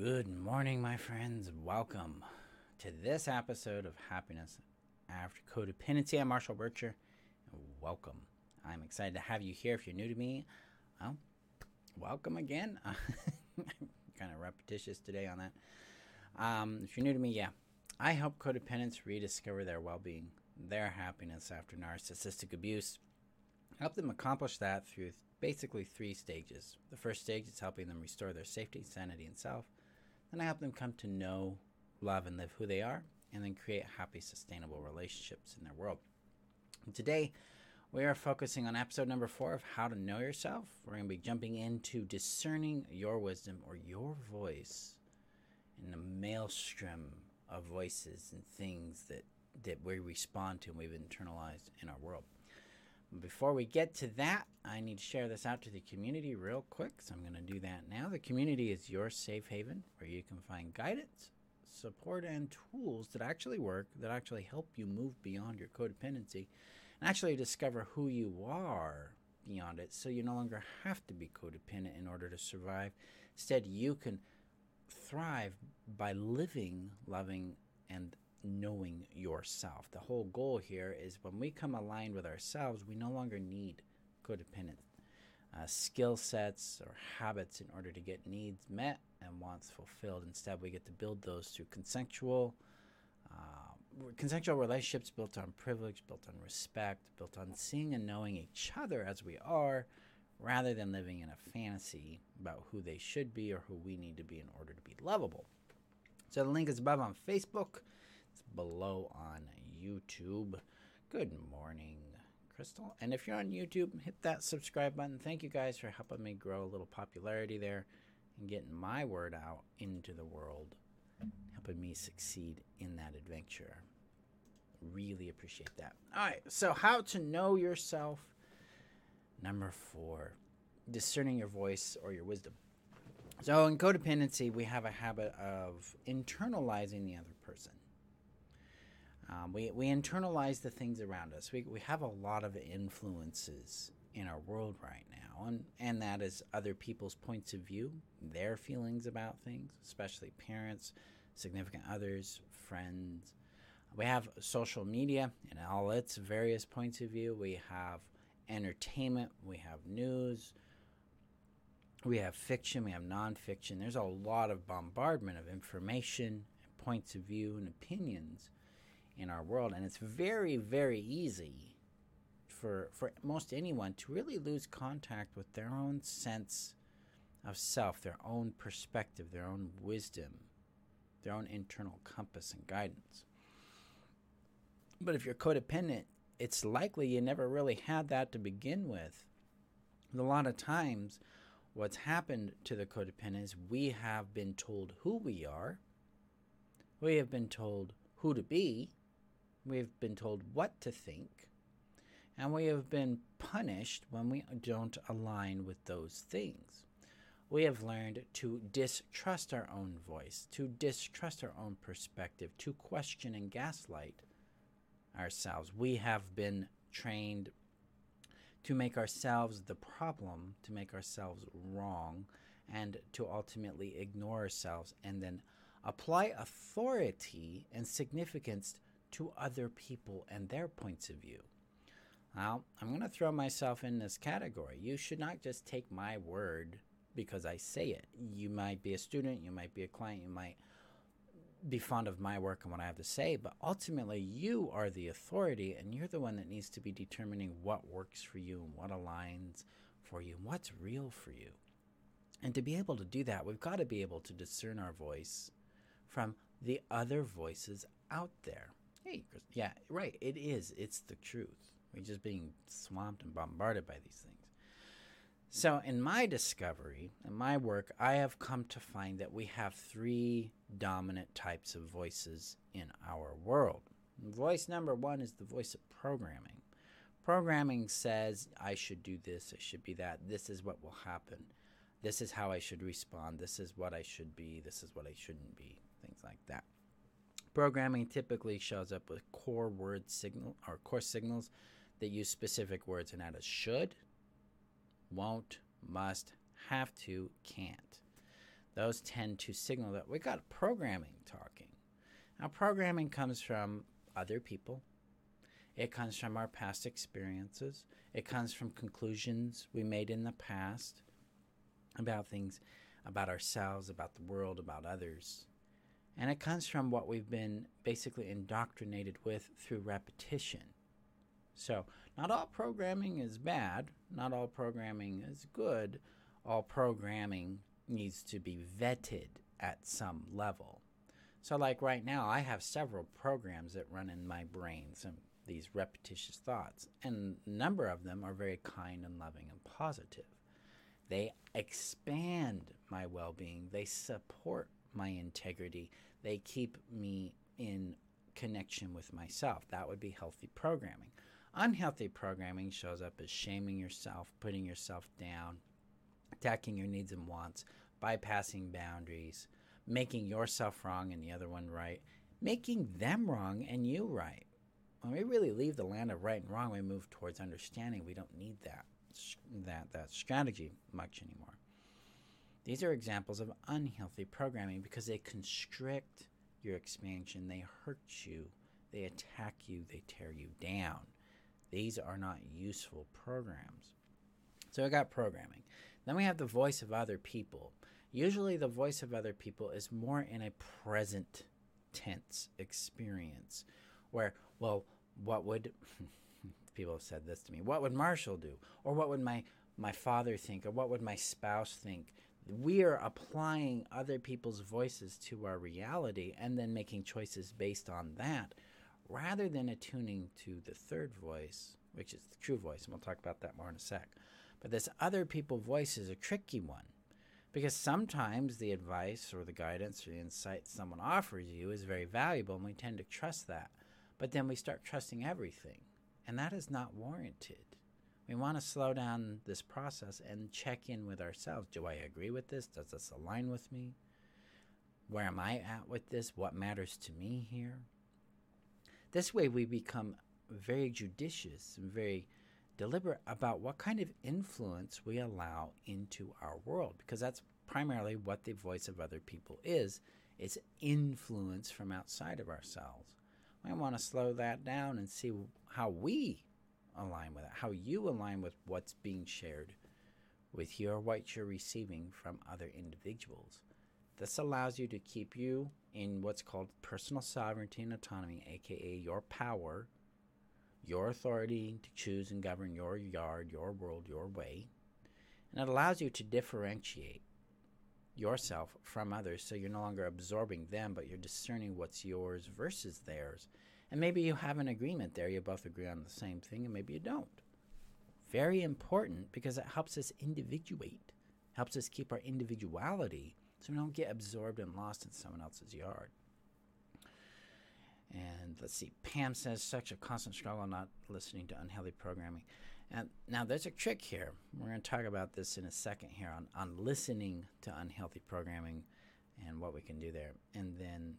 Good morning, my friends. Welcome to this episode of Happiness After Codependency. I'm Marshall Burcher. Welcome. I'm excited to have you here. If you're new to me, well, welcome again. Kind of repetitious today on that. If you're new to me, yeah. I help codependents rediscover their well-being, their happiness after narcissistic abuse. Help them accomplish that through basically three stages. The first stage is helping them restore their safety, sanity, and self. Then I help them come to know, love, and live who they are, and then create happy, sustainable relationships in their world. And today, we are focusing on episode number 4 of How to Know Yourself. We're going to be jumping into discerning your wisdom or your voice in the maelstrom of voices and things that we respond to and we've internalized in our world. Before we get to that, I need to share this out to the community real quick, so I'm going to do that now. The community is your safe haven where you can find guidance, support, and tools that actually work, that actually help you move beyond your codependency and actually discover who you are beyond it, so you no longer have to be codependent in order to survive. Instead, you can thrive by living, loving, and knowing yourself. The whole goal here is when we come aligned with ourselves, we no longer need codependent skill sets or habits in order to get needs met and wants fulfilled. Instead, we get to build those through consensual relationships built on privilege, built on respect, built on seeing and knowing each other as we are, rather than living in a fantasy about who they should be or who we need to be in order to be lovable. So the link is above on Facebook. It's below on YouTube. Good morning, Crystal. And if you're on YouTube, hit that subscribe button. Thank you guys for helping me grow a little popularity there and getting my word out into the world, helping me succeed in that adventure. Really appreciate that. All right, so how to know yourself. Number 4, discerning your voice or your wisdom. So in codependency, we have a habit of internalizing the other person. We internalize the things around us. We have a lot of influences in our world right now, and that is other people's points of view, their feelings about things, especially parents, significant others, friends. We have social media and all its various points of view. We have entertainment. We have news. We have fiction, we have nonfiction. There's a lot of bombardment of information, points of view, and opinions in our world. And it's very, very easy for most anyone to really lose contact with their own sense of self, their own perspective, their own wisdom, their own internal compass and guidance. But if you're codependent, it's likely you never really had that to begin with. And a lot of times, what's happened to the codependent is we have been told who we are, we have been told who to be, we have been told what to think, and we have been punished when we don't align with those things. We have learned to distrust our own voice, to distrust our own perspective, to question and gaslight ourselves. We have been trained to make ourselves the problem, to make ourselves wrong, and to ultimately ignore ourselves and then apply authority and significance to other people and their points of view. Now, I'm going to throw myself in this category. You should not just take my word because I say it. You might be a student, you might be a client, you might be fond of my work and what I have to say, but ultimately you are the authority and you're the one that needs to be determining what works for you and what aligns for you and what's real for you. And to be able to do that, we've got to be able to discern our voice from the other voices out there. Hey, Chris, yeah, right, it is. It's the truth. We're just being swamped and bombarded by these things. So in my discovery, in my work, I have come to find that we have 3 dominant types of voices in our world. Voice number 1 is the voice of programming. Programming says, I should do this, I should be that, this is what will happen, this is how I should respond, this is what I should be, this is what I shouldn't be, things like that. Programming typically shows up with core word signal or core signals that use specific words and add a should, won't, must, have to, can't. those tend to signal that we got programming talking. Now, programming comes from other people. It comes from our past experiences. It comes from conclusions we made in the past about things, about ourselves, about the world, about others. And it comes from what we've been basically indoctrinated with through repetition. So not all programming is bad. Not all programming is good. All programming needs to be vetted at some level. So like right now, I have several programs that run in my brain, some these repetitious thoughts, and a number of them are very kind and loving and positive. They expand my well-being. They support my integrity. They keep me in connection with myself. That would be healthy programming. Unhealthy programming shows up as shaming yourself, putting yourself down, attacking your needs and wants, bypassing boundaries, making yourself wrong and the other one right, making them wrong and you right. When we really leave the land of right and wrong, we move towards understanding. We don't need that strategy much anymore. These are examples of unhealthy programming because they constrict your expansion. They hurt you. They attack you. They tear you down. These are not useful programs. So we got programming. Then we have the voice of other people. Usually the voice of other people is more in a present tense experience where, well, what would people have said this to me, what would Marshall do? Or what would my father think? Or what would my spouse think? We are applying other people's voices to our reality and then making choices based on that rather than attuning to the third voice, which is the true voice. And we'll talk about that more in a sec. But this other people voice is a tricky one because sometimes the advice or the guidance or the insight someone offers you is very valuable and we tend to trust that. But then we start trusting everything, and that is not warranted. We want to slow down this process and check in with ourselves. Do I agree with this? Does this align with me? Where am I at with this? What matters to me here? This way we become very judicious and very deliberate about what kind of influence we allow into our world, because that's primarily what the voice of other people is. It's influence from outside of ourselves. We want to slow that down and see how we align with it, how you align with what's being shared with you or what you're receiving from other individuals. This allows you to keep you in what's called personal sovereignty and autonomy, aka your power, your authority to choose and govern your yard, your world, your way. And it allows you to differentiate yourself from others, so you're no longer absorbing them, but you're discerning what's yours versus theirs. And maybe you have an agreement there. You both agree on the same thing, and maybe you don't. Very important because it helps us individuate, helps us keep our individuality so we don't get absorbed and lost in someone else's yard. And let's see, Pam says, such a constant struggle not listening to unhealthy programming. And now there's a trick here. We're going to talk about this in a second here on listening to unhealthy programming and what we can do there. And then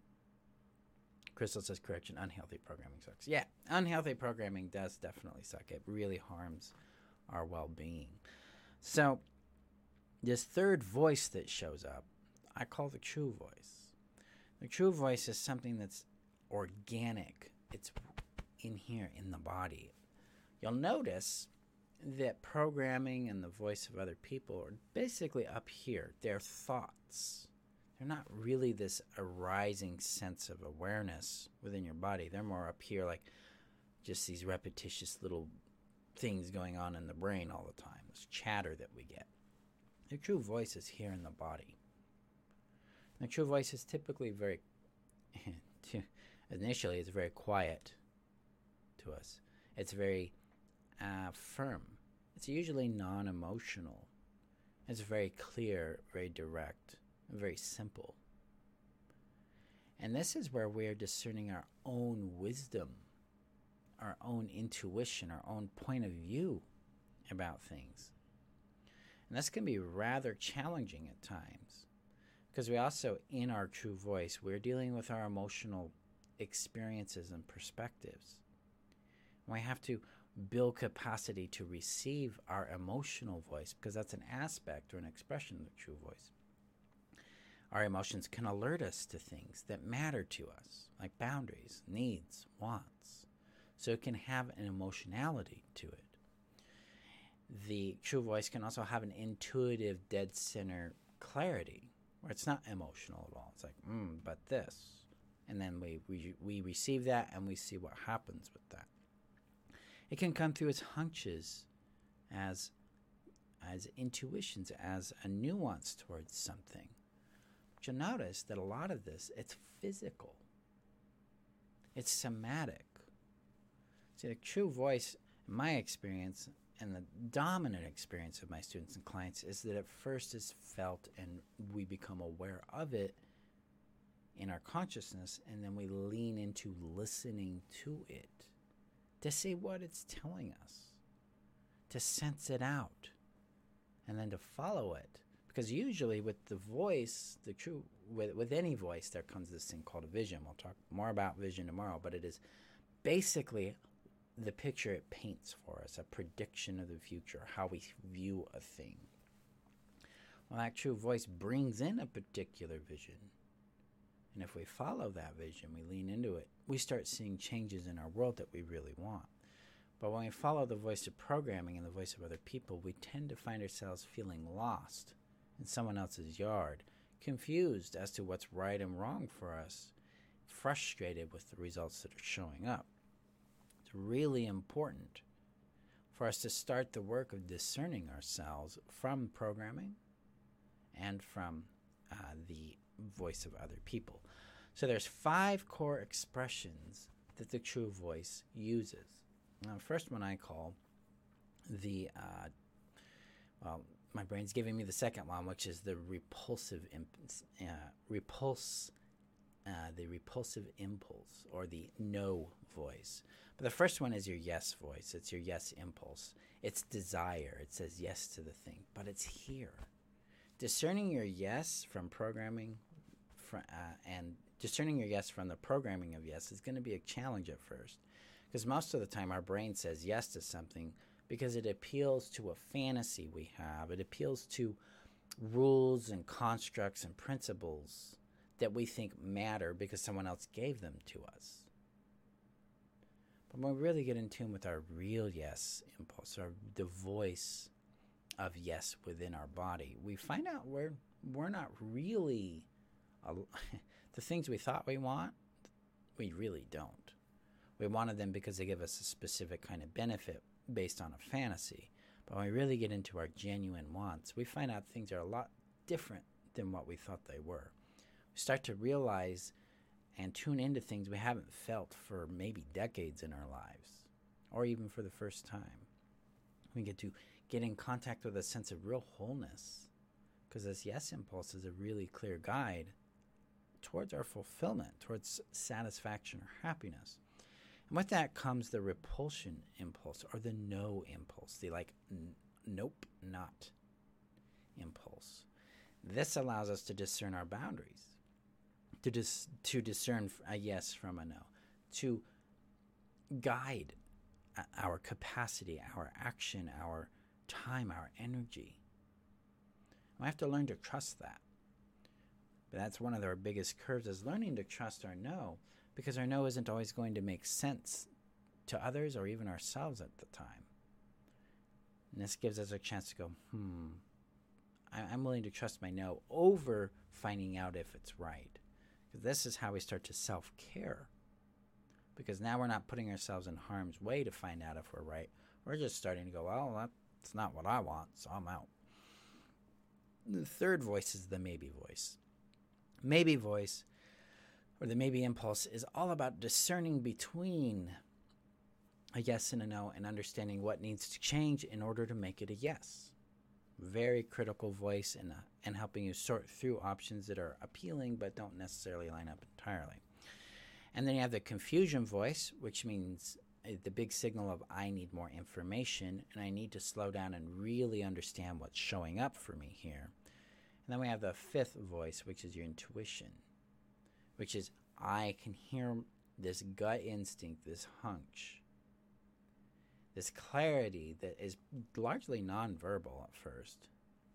Crystal says, correction, unhealthy programming sucks. Yeah, unhealthy programming does definitely suck. It really harms our well-being. So this third voice that shows up, I call the true voice. The true voice is something that's organic. It's in here in the body. You'll notice that programming and the voice of other people are basically up here. They're thoughts. They're not really this arising sense of awareness within your body. They're more up here, like just these repetitious little things going on in the brain all the time, this chatter that we get. The true voice is here in the body. The true voice is typically very initially it's very quiet to us. It's very firm. It's usually non-emotional. It's very clear, very direct, and very simple. And this is where we are discerning our own wisdom, our own intuition, our own point of view about things. And this can be rather challenging at times. Because we also, in our true voice, we're dealing with our emotional experiences and perspectives. And we have to build capacity to receive our emotional voice because that's an aspect or an expression of the true voice. Our emotions can alert us to things that matter to us, like boundaries, needs, wants. So it can have an emotionality to it. The true voice can also have an intuitive dead center clarity, where it's not emotional at all. It's like, but this. And then we receive that and we see what happens with that. It can come through its hunches as intuitions, as a nuance towards something. But you'll notice that a lot of this, it's physical. It's somatic. See, the true voice, in my experience, and the dominant experience of my students and clients, is that at first it's felt and we become aware of it in our consciousness, and then we lean into listening to it to see what it's telling us, to sense it out, and then to follow it. Because usually with the voice, with any voice, there comes this thing called a vision. We'll talk more about vision tomorrow, but it is basically the picture it paints for us, a prediction of the future, how we view a thing. Well, that true voice brings in a particular vision. And if we follow that vision, we lean into it, we start seeing changes in our world that we really want. But when we follow the voice of programming and the voice of other people, we tend to find ourselves feeling lost in someone else's yard, confused as to what's right and wrong for us, frustrated with the results that are showing up. Really important for us to start the work of discerning ourselves from programming and from the voice of other people. So there's 5 core expressions that the true voice uses. Now, the first one I call the, my brain's giving me the second one, which is the repulsive impulse, or the no voice. But the first one is your yes voice. It's your yes impulse. It's desire. It says yes to the thing, but it's here. Discerning your yes from programming and discerning your yes from the programming of yes is going to be a challenge at first, because most of the time our brain says yes to something because it appeals to a fantasy we have. It appeals to rules and constructs and principles that we think matter because someone else gave them to us. But when we really get in tune with our real yes impulse, or the voice of yes within our body, we find out we're not really the things we thought we want, we really don't. We wanted them because they give us a specific kind of benefit based on a fantasy. But when we really get into our genuine wants, we find out things are a lot different than what we thought they were. Start to realize and tune into things we haven't felt for maybe decades in our lives, or even for the first time. We get to get in contact with a sense of real wholeness, because this yes impulse is a really clear guide towards our fulfillment, towards satisfaction or happiness. And with that comes the repulsion impulse, or the no impulse, the nope, not impulse. This allows us to discern our boundaries, to discern a yes from a no, to guide our capacity, our action, our time, our energy. We have to learn to trust that. But that's one of our biggest curves, is learning to trust our no, because our no isn't always going to make sense to others or even ourselves at the time. And this gives us a chance to go, I'm willing to trust my no over finding out if it's right. Because this is how we start to self-care. Because now we're not putting ourselves in harm's way to find out if we're right. We're just starting to go, well, that's not what I want, so I'm out. The third voice is the maybe voice. Maybe voice, or the maybe impulse, is all about discerning between a yes and a no and understanding what needs to change in order to make it a yes. Very critical voice and helping you sort through options that are appealing but don't necessarily line up entirely. And then you have the confusion voice, which means the big signal of I need more information and I need to slow down and really understand what's showing up for me here. And then we have the fifth voice, which is your intuition, which is I can hear this gut instinct, this hunch, this clarity that is largely nonverbal at first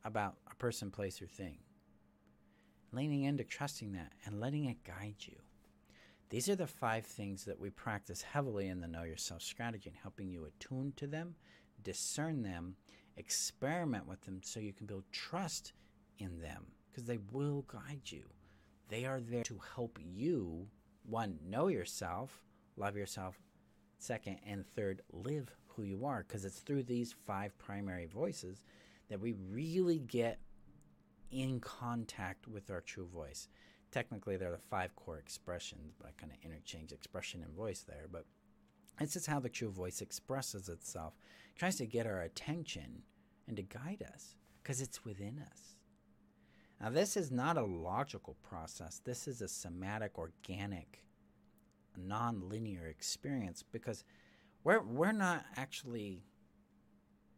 about a person, place, or thing. leaning into trusting that, and letting it guide you. These are the 5 things that we practice heavily in the Know Yourself strategy, and helping you attune to them, discern them, experiment with them so you can build trust in them, because they will guide you. They are there to help you, 1, know yourself, love yourself, 2nd, and 3rd, live who you are, because it's through these 5 primary voices that we really get in contact with our true voice. Technically, there are the 5 core expressions, but I kind of interchange expression and voice there, but it's just how the true voice expresses itself. It tries to get our attention and to guide us, because it's within us. Now, this is not a logical process. This is a somatic, organic, non-linear experience, because we're not actually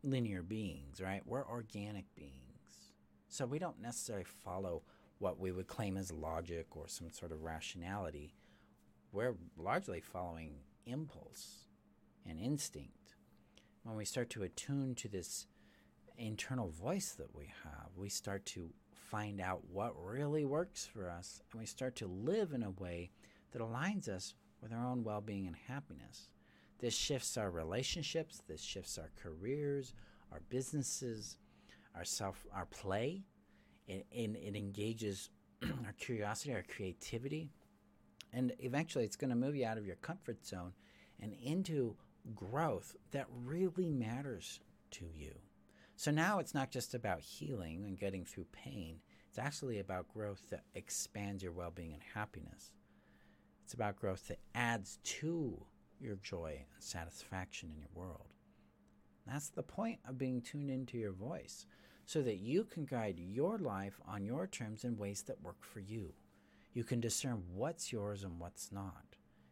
linear beings, right? We're organic beings. So we don't necessarily follow what we would claim as logic or some sort of rationality. We're largely following impulse and instinct. When we start to attune to this internal voice that we have, we start to find out what really works for us, and we start to live in a way that aligns us with our own well-being and happiness. This shifts our relationships, this shifts our careers, our businesses, our play. It engages our curiosity, our creativity, and eventually it's going to move you out of your comfort zone and into growth that really matters to you. So now it's not just about healing and getting through pain. It's actually about growth that expands your well-being and happiness. It's about growth that adds to your joy and satisfaction in your world. That's the point of being tuned into your voice, so that you can guide your life on your terms in ways that work for you. You can discern what's yours and what's not.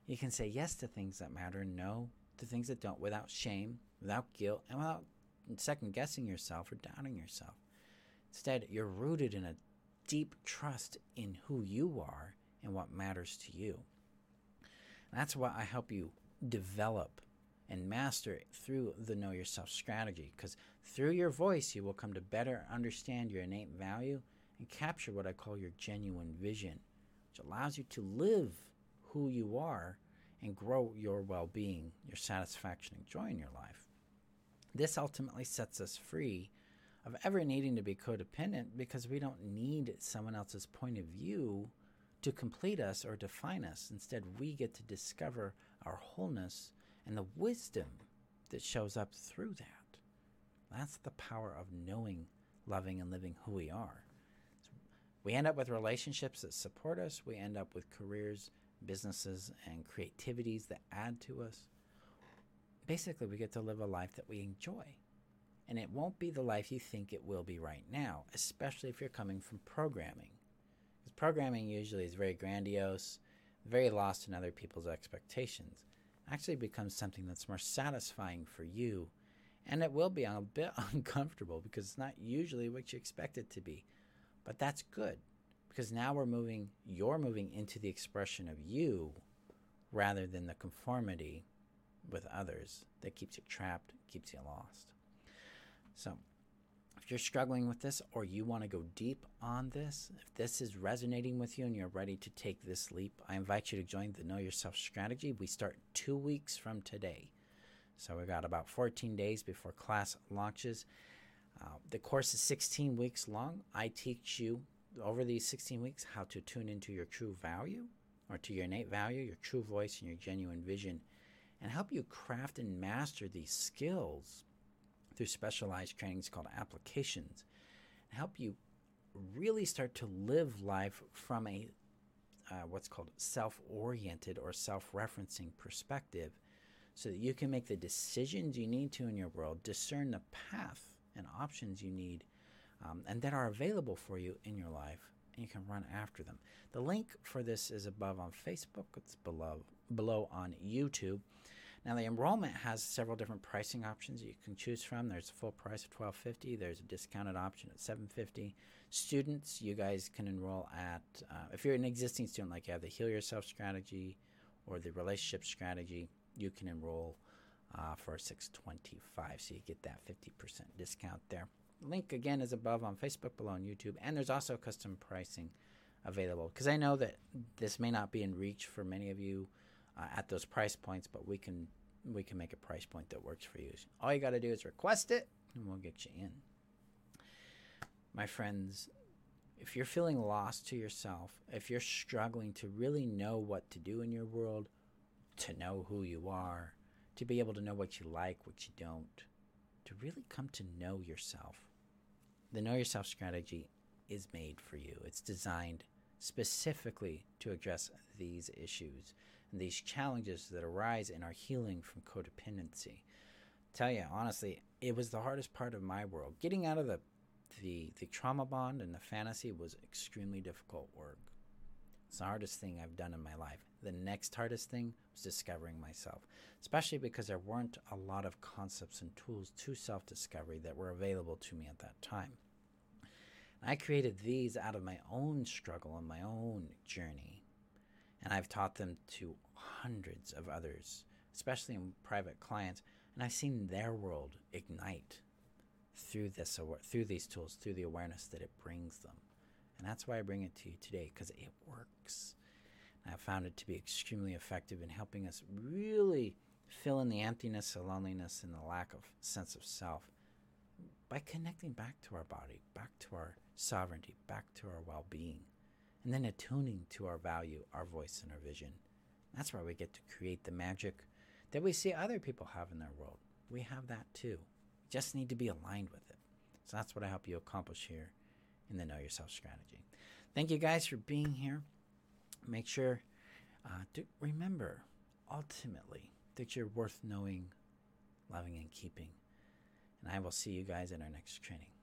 You can say yes to things that matter and no to things that don't, without shame, without guilt, and without second-guessing yourself or doubting yourself. Instead, you're rooted in a deep trust in who you are and what matters to you. And that's what I help you develop and master it through the Know Yourself strategy, because through your voice you will come to better understand your innate value and capture what I call your genuine vision, which allows you to live who you are and grow your well-being, your satisfaction, and joy in your life. This ultimately sets us free of ever needing to be codependent, because we don't need someone else's point of view to complete us or define us. Instead, we get to discover our wholeness and the wisdom that shows up through that. That's the power of knowing, loving, and living who we are. So we end up with relationships that support us. We end up with careers, businesses, and creativities that add to us. Basically, we get to live a life that we enjoy. And it won't be the life you think it will be right now, especially if you're coming from programming. Because programming usually is very grandiose, very lost in other people's expectations. Actually becomes something that's more satisfying for you, and it will be a bit uncomfortable because it's not usually what you expect it to be. But that's good, because now you're moving into the expression of you rather than the conformity with others that keeps you trapped, keeps you lost. So if you're struggling with this, or you want to go deep on this, if this is resonating with you and you're ready to take this leap, I invite you to join the Know Yourself strategy. We start 2 weeks from today. So we've got about 14 days before class launches. The course is 16 weeks long. I teach you over these 16 weeks how to tune into your true value, or to your innate value, your true voice, and your genuine vision, and help you craft and master these skills through specialized trainings called applications, and help you really start to live life from a what's called self-oriented or self-referencing perspective, so that you can make the decisions you need to in your world, discern the path and options you need and that are available for you in your life, and you can run after them. The link for this is above on Facebook. It's below on YouTube. Now, the enrollment has several different pricing options you can choose from. There's a full price of $1,250. There's a discounted option at $750. Students, you guys can enroll at, if you're an existing student, like you have the Heal Yourself strategy or the Relationship strategy, you can enroll for $625. So you get that 50% discount there. Link, again, is above on Facebook, below on YouTube. And there's also custom pricing available? Because I know that this may not be in reach for many of you at those price points, but we can make a price point that works for you. All you got to do is request it, and we'll get you in. My friends, if you're feeling lost to yourself, if you're struggling to really know what to do in your world, to know who you are, to be able to know what you like, what you don't, to really come to know yourself, the Know Yourself strategy is made for you. It's designed specifically to address these issues and these challenges that arise in our healing from codependency. Tell you honestly, it was the hardest part of my world. Getting out of the trauma bond and the fantasy was extremely difficult work. It's the hardest thing I've done in my life. The next hardest thing was discovering myself, especially because there weren't a lot of concepts and tools to self-discovery that were available to me at that time. And I created these out of my own struggle and my own journey, and I've taught them to hundreds of others, especially in private clients, and I've seen their world ignite through these tools, through the awareness that it brings them. And that's why I bring it to you today, because it works. And I've found it to be extremely effective in helping us really fill in the emptiness, the loneliness, and the lack of sense of self by connecting back to our body, back to our sovereignty, back to our well-being, and then attuning to our value, our voice, and our vision. That's why we get to create the magic that we see other people have in their world. We have that too. We just need to be aligned with it. So that's what I help you accomplish here in the Know Yourself strategy. Thank you guys for being here. Make sure to remember ultimately that you're worth knowing, loving, and keeping. And I will see you guys in our next training.